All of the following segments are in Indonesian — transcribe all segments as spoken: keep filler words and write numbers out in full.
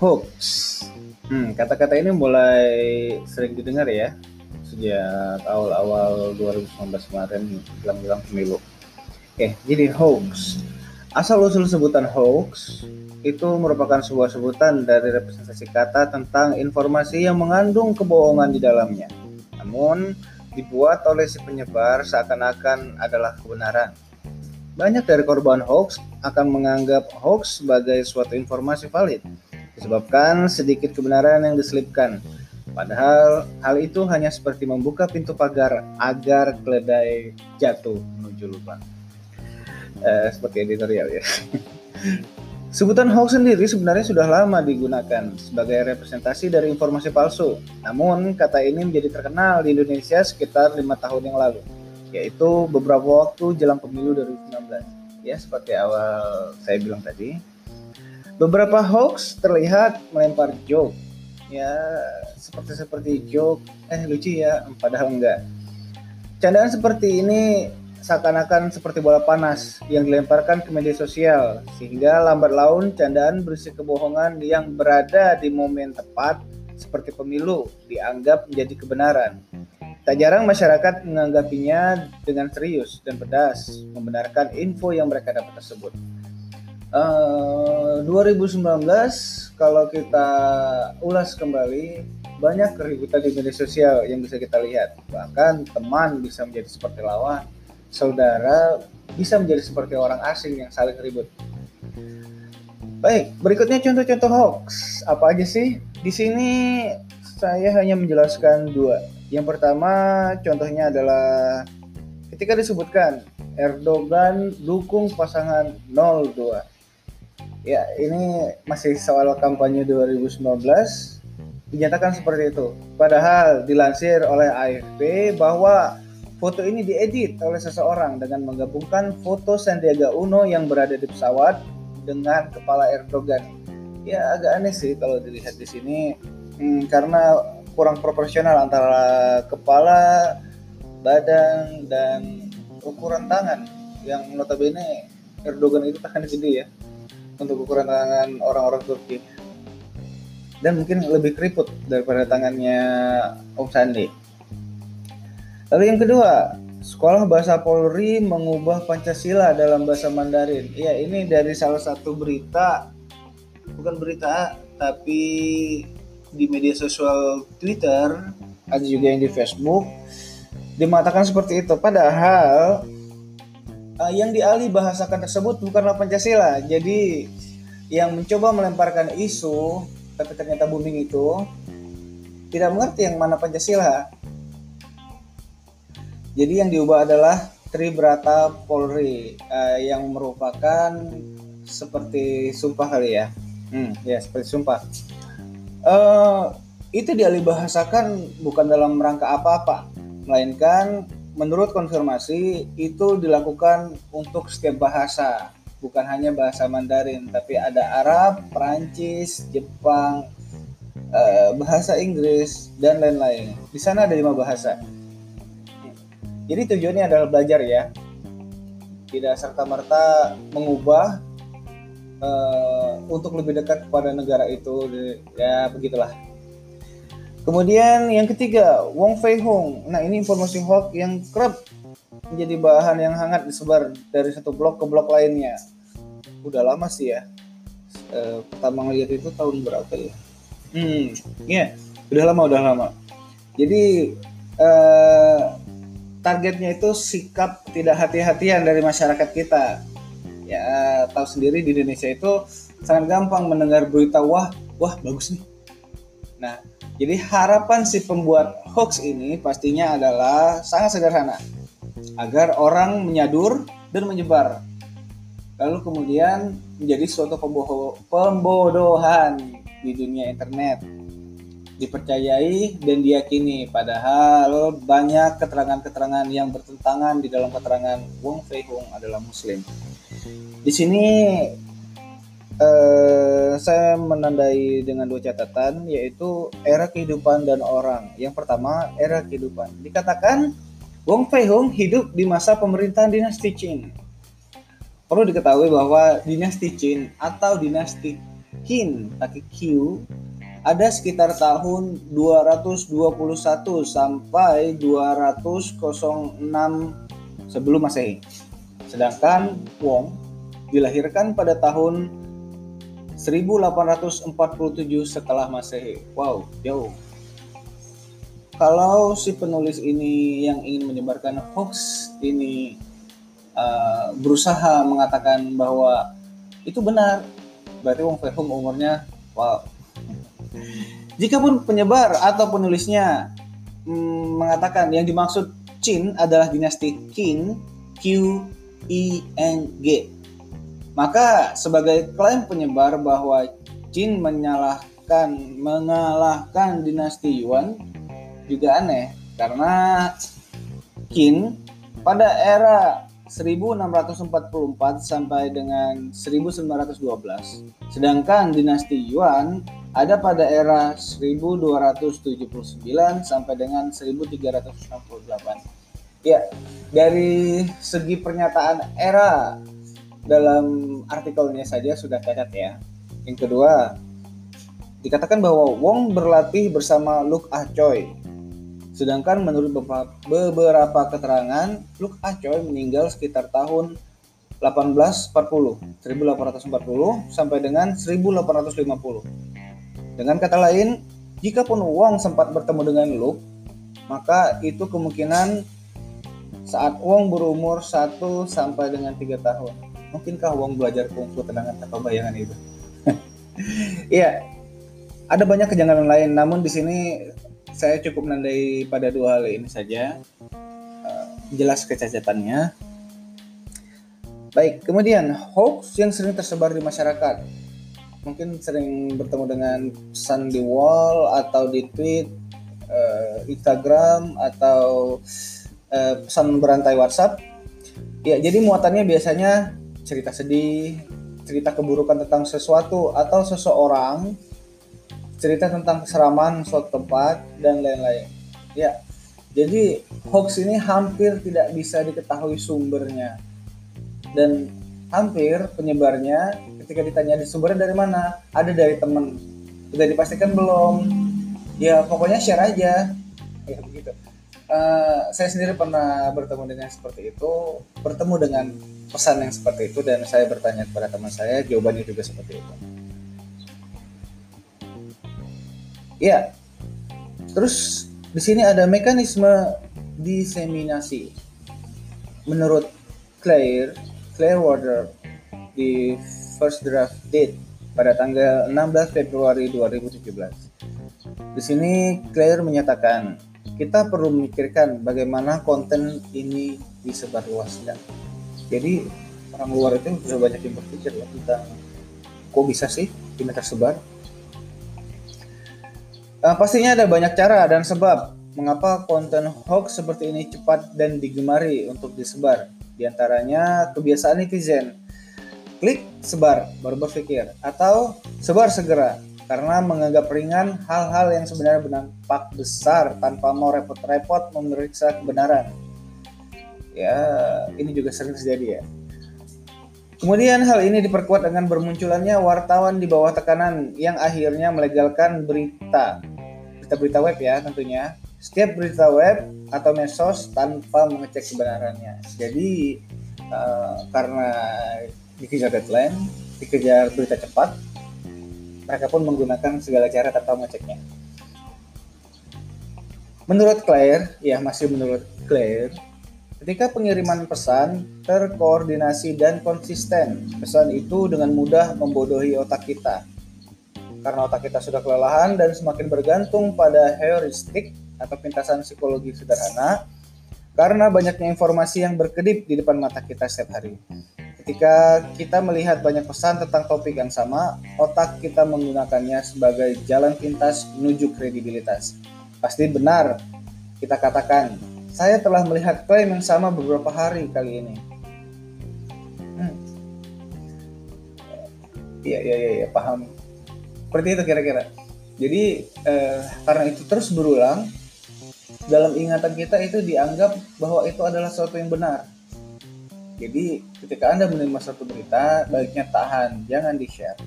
Hoax. Hmm, kata-kata ini mulai sering didengar ya sejak awal-awal dua ribu sembilan belas kemarin jelang-jelang pemilu. Oke, jadi hoax. Asal-usul sebutan hoax itu merupakan sebuah sebutan dari representasi kata tentang informasi yang mengandung kebohongan di dalamnya, namun dibuat oleh si penyebar seakan-akan adalah kebenaran. Banyak dari korban hoax akan menganggap hoax sebagai suatu informasi valid, disebabkan sedikit kebenaran yang diselipkan. Padahal hal itu hanya seperti membuka pintu pagar agar keledai jatuh menuju lubang. Eh, seperti editorial ya. Sebutan hoax sendiri sebenarnya sudah lama digunakan sebagai representasi dari informasi palsu. Namun kata ini menjadi terkenal di Indonesia sekitar lima tahun yang lalu, yaitu beberapa waktu jelang pemilu dua ribu sembilan belas. Ya, seperti awal saya bilang tadi, beberapa hoax terlihat melempar joke. Ya, seperti-seperti joke, eh lucu ya, padahal enggak. Candaan seperti ini seakan-akan seperti bola panas yang dilemparkan ke media sosial, sehingga lambat laun candaan berisi kebohongan yang berada di momen tepat seperti pemilu dianggap menjadi kebenaran. Tak jarang masyarakat menganggapinya dengan serius dan pedas, membenarkan info yang mereka dapat tersebut. Uh, dua ribu sembilan belas kalau kita ulas kembali, banyak keributan di media sosial yang bisa kita lihat. Bahkan teman bisa menjadi seperti lawan, saudara bisa menjadi seperti orang asing yang saling ribut. Baik, berikutnya contoh-contoh hoax. Apa aja sih? Di sini saya hanya menjelaskan dua. Yang pertama contohnya adalah ketika disebutkan Erdogan dukung pasangan nol dua. Ya, ini masih soal kampanye dua ribu sembilan belas, dinyatakan seperti itu. Padahal dilansir oleh A F P bahwa foto ini diedit oleh seseorang dengan menggabungkan foto Sandiaga Uno yang berada di pesawat dengan kepala Erdogan. Ya, agak aneh sih kalau dilihat di sini, hmm, karena kurang proporsional antara kepala, badan, dan ukuran tangan. Yang notabene Erdogan itu tangannya gede ya, untuk ukuran tangan orang-orang Turki. Dan mungkin lebih keriput daripada tangannya Om Sandi. Lalu yang kedua, Sekolah Bahasa Polri mengubah Pancasila dalam bahasa Mandarin. Ya, ini dari salah satu berita, bukan berita, tapi di media sosial Twitter, ada juga yang di Facebook, dimatakan seperti itu. Padahal yang dialih bahasakan tersebut bukanlah Pancasila. Jadi yang mencoba melemparkan isu, tapi ternyata booming itu, tidak mengerti yang mana Pancasila. Jadi yang diubah adalah Tri Brata Polri, eh, yang merupakan seperti sumpah kali ya, hmm, ya seperti sumpah. Uh, itu dialihbahasakan bukan dalam rangka apa-apa, melainkan menurut konfirmasi itu dilakukan untuk setiap bahasa, bukan hanya bahasa Mandarin, tapi ada Arab, Perancis, Jepang, uh, bahasa Inggris dan lain-lain. Di sana ada lima bahasa. Jadi tujuannya adalah belajar ya, tidak serta-merta mengubah uh, untuk lebih dekat kepada negara itu, ya begitulah. Kemudian yang ketiga, Wong Fei Hung. Nah, ini informasi hoax yang kerap menjadi bahan yang hangat disebar dari satu blog ke blog lainnya. Udah lama sih ya, uh, pertama ngeliat itu tahun berapa ya? Hmm, ya, yeah. udah lama, udah lama. Jadi uh, targetnya itu sikap tidak hati-hatian dari masyarakat kita. Ya, tahu sendiri di Indonesia itu sangat gampang mendengar berita wah, wah bagus nih. Nah, jadi harapan si pembuat hoax ini pastinya adalah sangat sederhana, agar orang menyadur dan menyebar, lalu kemudian menjadi suatu pemboho- pembodohan di dunia internet, dipercayai dan diyakini. Padahal banyak keterangan-keterangan yang bertentangan di dalam keterangan Wong Fei Hung adalah Muslim. Di sini eh, saya menandai dengan dua catatan, yaitu era kehidupan dan orang. Yang pertama, era kehidupan. Dikatakan Wong Fei Hung hidup di masa pemerintahan Dinasti Qing. Perlu diketahui bahwa dinasti Qin atau dinasti Qin pakai Q ada sekitar tahun dua ratus dua puluh satu sampai dua ratus enam sebelum Masehi. Sedangkan Wong dilahirkan pada tahun seribu delapan ratus empat puluh tujuh setelah Masehi. Wow, jauh. Kalau si penulis ini yang ingin menyebarkan hoax ini Uh, berusaha mengatakan bahwa itu benar, berarti Wong Fei Hung umurnya wow. Jikapun penyebar atau penulisnya mm, mengatakan yang dimaksud Qin adalah dinasti Qing, Q I N G, maka sebagai klaim penyebar bahwa Qin menyalahkan mengalahkan dinasti Yuan juga aneh, karena Qin pada era seribu enam ratus empat puluh empat sampai dengan seribu sembilan ratus dua belas, sedangkan dinasti Yuan ada pada era seribu dua ratus tujuh puluh sembilan sampai dengan seribu tiga ratus enam puluh delapan. Ya, dari segi pernyataan era dalam artikelnya saja sudah cacat ya. Yang kedua, dikatakan bahwa Wong berlatih bersama Luke Ah Choy. Sedangkan menurut beberapa keterangan, Luke Ah Choy meninggal sekitar tahun seribu delapan ratus empat puluh sampai dengan seribu delapan ratus lima puluh. Dengan kata lain, jikapun Wong sempat bertemu dengan Luke, maka itu kemungkinan saat Wong berumur satu sampai dengan tiga tahun. Mungkinkah Wong belajar kungfu tendangan atau bayangan itu? Iya, ada banyak kejanggalan lain, namun di sini saya cukup menandai pada dua hal ini saja, uh, jelas kecacatannya. Baik, kemudian hoax yang sering tersebar di masyarakat. Mungkin sering bertemu dengan pesan di wall atau di tweet, uh, Instagram, atau uh, pesan berantai WhatsApp. Ya, jadi muatannya biasanya cerita sedih, cerita keburukan tentang sesuatu atau seseorang, cerita tentang keseraman suatu tempat, dan lain-lain. Ya, jadi hoax ini hampir tidak bisa diketahui sumbernya, dan hampir penyebarnya ketika ditanya sumbernya dari mana, ada dari teman, sudah dipastikan belum, ya pokoknya share aja, ya begitu. Uh, saya sendiri pernah bertemu dengan seperti itu, bertemu dengan pesan yang seperti itu, dan saya bertanya kepada teman saya, jawabannya juga seperti itu. Ya, terus di sini ada mekanisme diseminasi. Menurut Claire, Claire Warder di first draft date pada tanggal enam belas Februari dua ribu tujuh belas. Di sini Claire menyatakan, kita perlu memikirkan bagaimana konten ini disebarluaskan. Jadi orang luar itu sudah banyak yang berpikir ya, tentang kok bisa sih ini tersebar. Uh, pastinya ada banyak cara dan sebab mengapa konten hoax seperti ini cepat dan digemari untuk disebar. Di antaranya kebiasaan netizen, klik sebar baru berpikir, atau sebar segera karena menganggap ringan hal-hal yang sebenarnya berdampak besar tanpa mau repot-repot memeriksa kebenaran. Ya, ini juga sering terjadi ya. Kemudian hal ini diperkuat dengan bermunculannya wartawan di bawah tekanan yang akhirnya melegalkan berita. Berita-berita web ya tentunya. Setiap berita web atau medsos tanpa mengecek kebenarannya. Jadi uh, karena dikejar deadline, dikejar berita cepat, mereka pun menggunakan segala cara tanpa mengeceknya. Menurut Claire, ya masih menurut Claire, ketika pengiriman pesan terkoordinasi dan konsisten, pesan itu dengan mudah membodohi otak kita. Karena otak kita sudah kelelahan dan semakin bergantung pada heuristik atau pintasan psikologi sederhana, karena banyaknya informasi yang berkedip di depan mata kita setiap hari. Ketika kita melihat banyak pesan tentang topik yang sama, otak kita menggunakannya sebagai jalan pintas menuju kredibilitas. Pasti benar, kita katakan, saya telah melihat klaim yang sama beberapa hari kali ini. Iya, hmm. iya, iya, ya, paham. Seperti itu kira-kira. Jadi, eh, karena itu terus berulang, dalam ingatan kita itu dianggap bahwa itu adalah sesuatu yang benar. Jadi ketika Anda menerima satu berita, baiknya tahan, jangan di-share.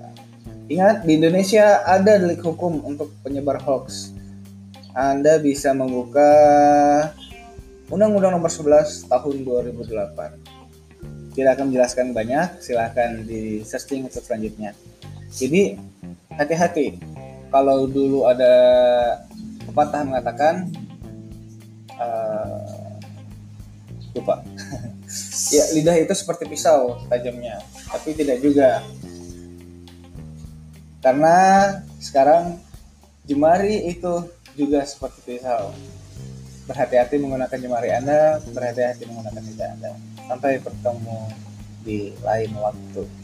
Nah, ingat, di Indonesia ada delik hukum untuk penyebar hoax. Anda bisa membuka Undang-Undang Nomor sebelas Tahun dua ribu delapan. Tidak akan menjelaskan banyak, silahkan di searching untuk selanjutnya. Jadi hati-hati. Kalau dulu ada pepatah mengatakan, uh, lupa. Ya, lidah itu seperti pisau tajamnya, tapi tidak juga. Karena sekarang jemari itu juga seperti pisau. Berhati-hati menggunakan jemari Anda, berhati-hati menggunakan lidah Anda. Sampai bertemu di lain waktu.